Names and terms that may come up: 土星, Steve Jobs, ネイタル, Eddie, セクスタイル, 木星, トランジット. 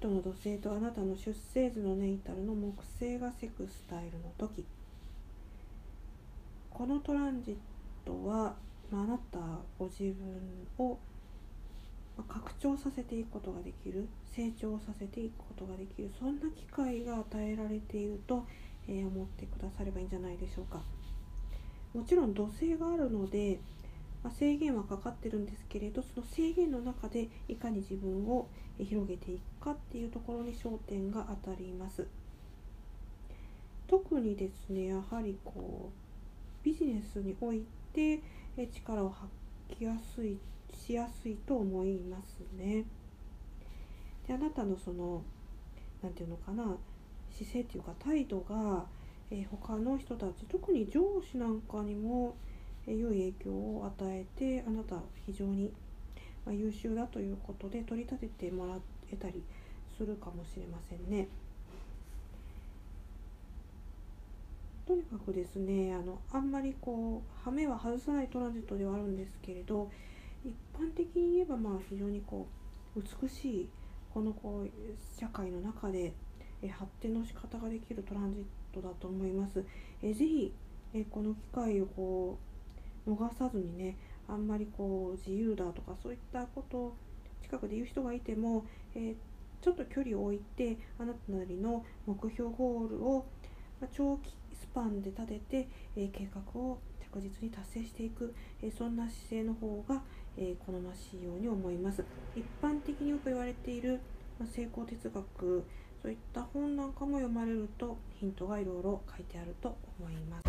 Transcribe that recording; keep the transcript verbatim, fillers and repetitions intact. トの土星とあなたの出生図のネイタルの木星がセクスタイルの時、このトランジットは、まあ、あなたご自分を拡張させていくことができる、成長させていくことができる、そんな機会が与えられていると、えー、思ってくださればいいんじゃないでしょうか。もちろん土星があるので、まあ、制限はかかってるんですけれど、その制限の中でいかに自分を広げていくかっていうところに焦点が当たります。特にですね、やはりこうビジネスにおいて力を発揮やすいしやすいと思いますね。で、あなたのそのなんていうのかな、姿勢っていうか態度が、えー、他の人たち、特に上司なんかにも、えー、良い影響を与えて、あなたは非常に、まあ、優秀だということで取り立ててもらえたりするかもしれませんね。とにかくですね、あのあんまりこう羽目は外さないトランジットではあるんですけれど、一般的に言えば、まあ非常にこう美しいこのこう社会の中で発展の仕方ができるトランジットだと思います。えぜひえこの機会をこう逃さずにね、あんまりこう自由だとかそういったことを近くで言う人がいても、えちょっと距離を置いて、あなたなりの目標ゴールを長期スパンで立てて、え計画を確実に達成していく、えそんな姿勢の方がえ好ましいように思います。一般的によく言われている成功哲学、そういった本なんかも読まれるとヒントがいろいろ書いてあると思います。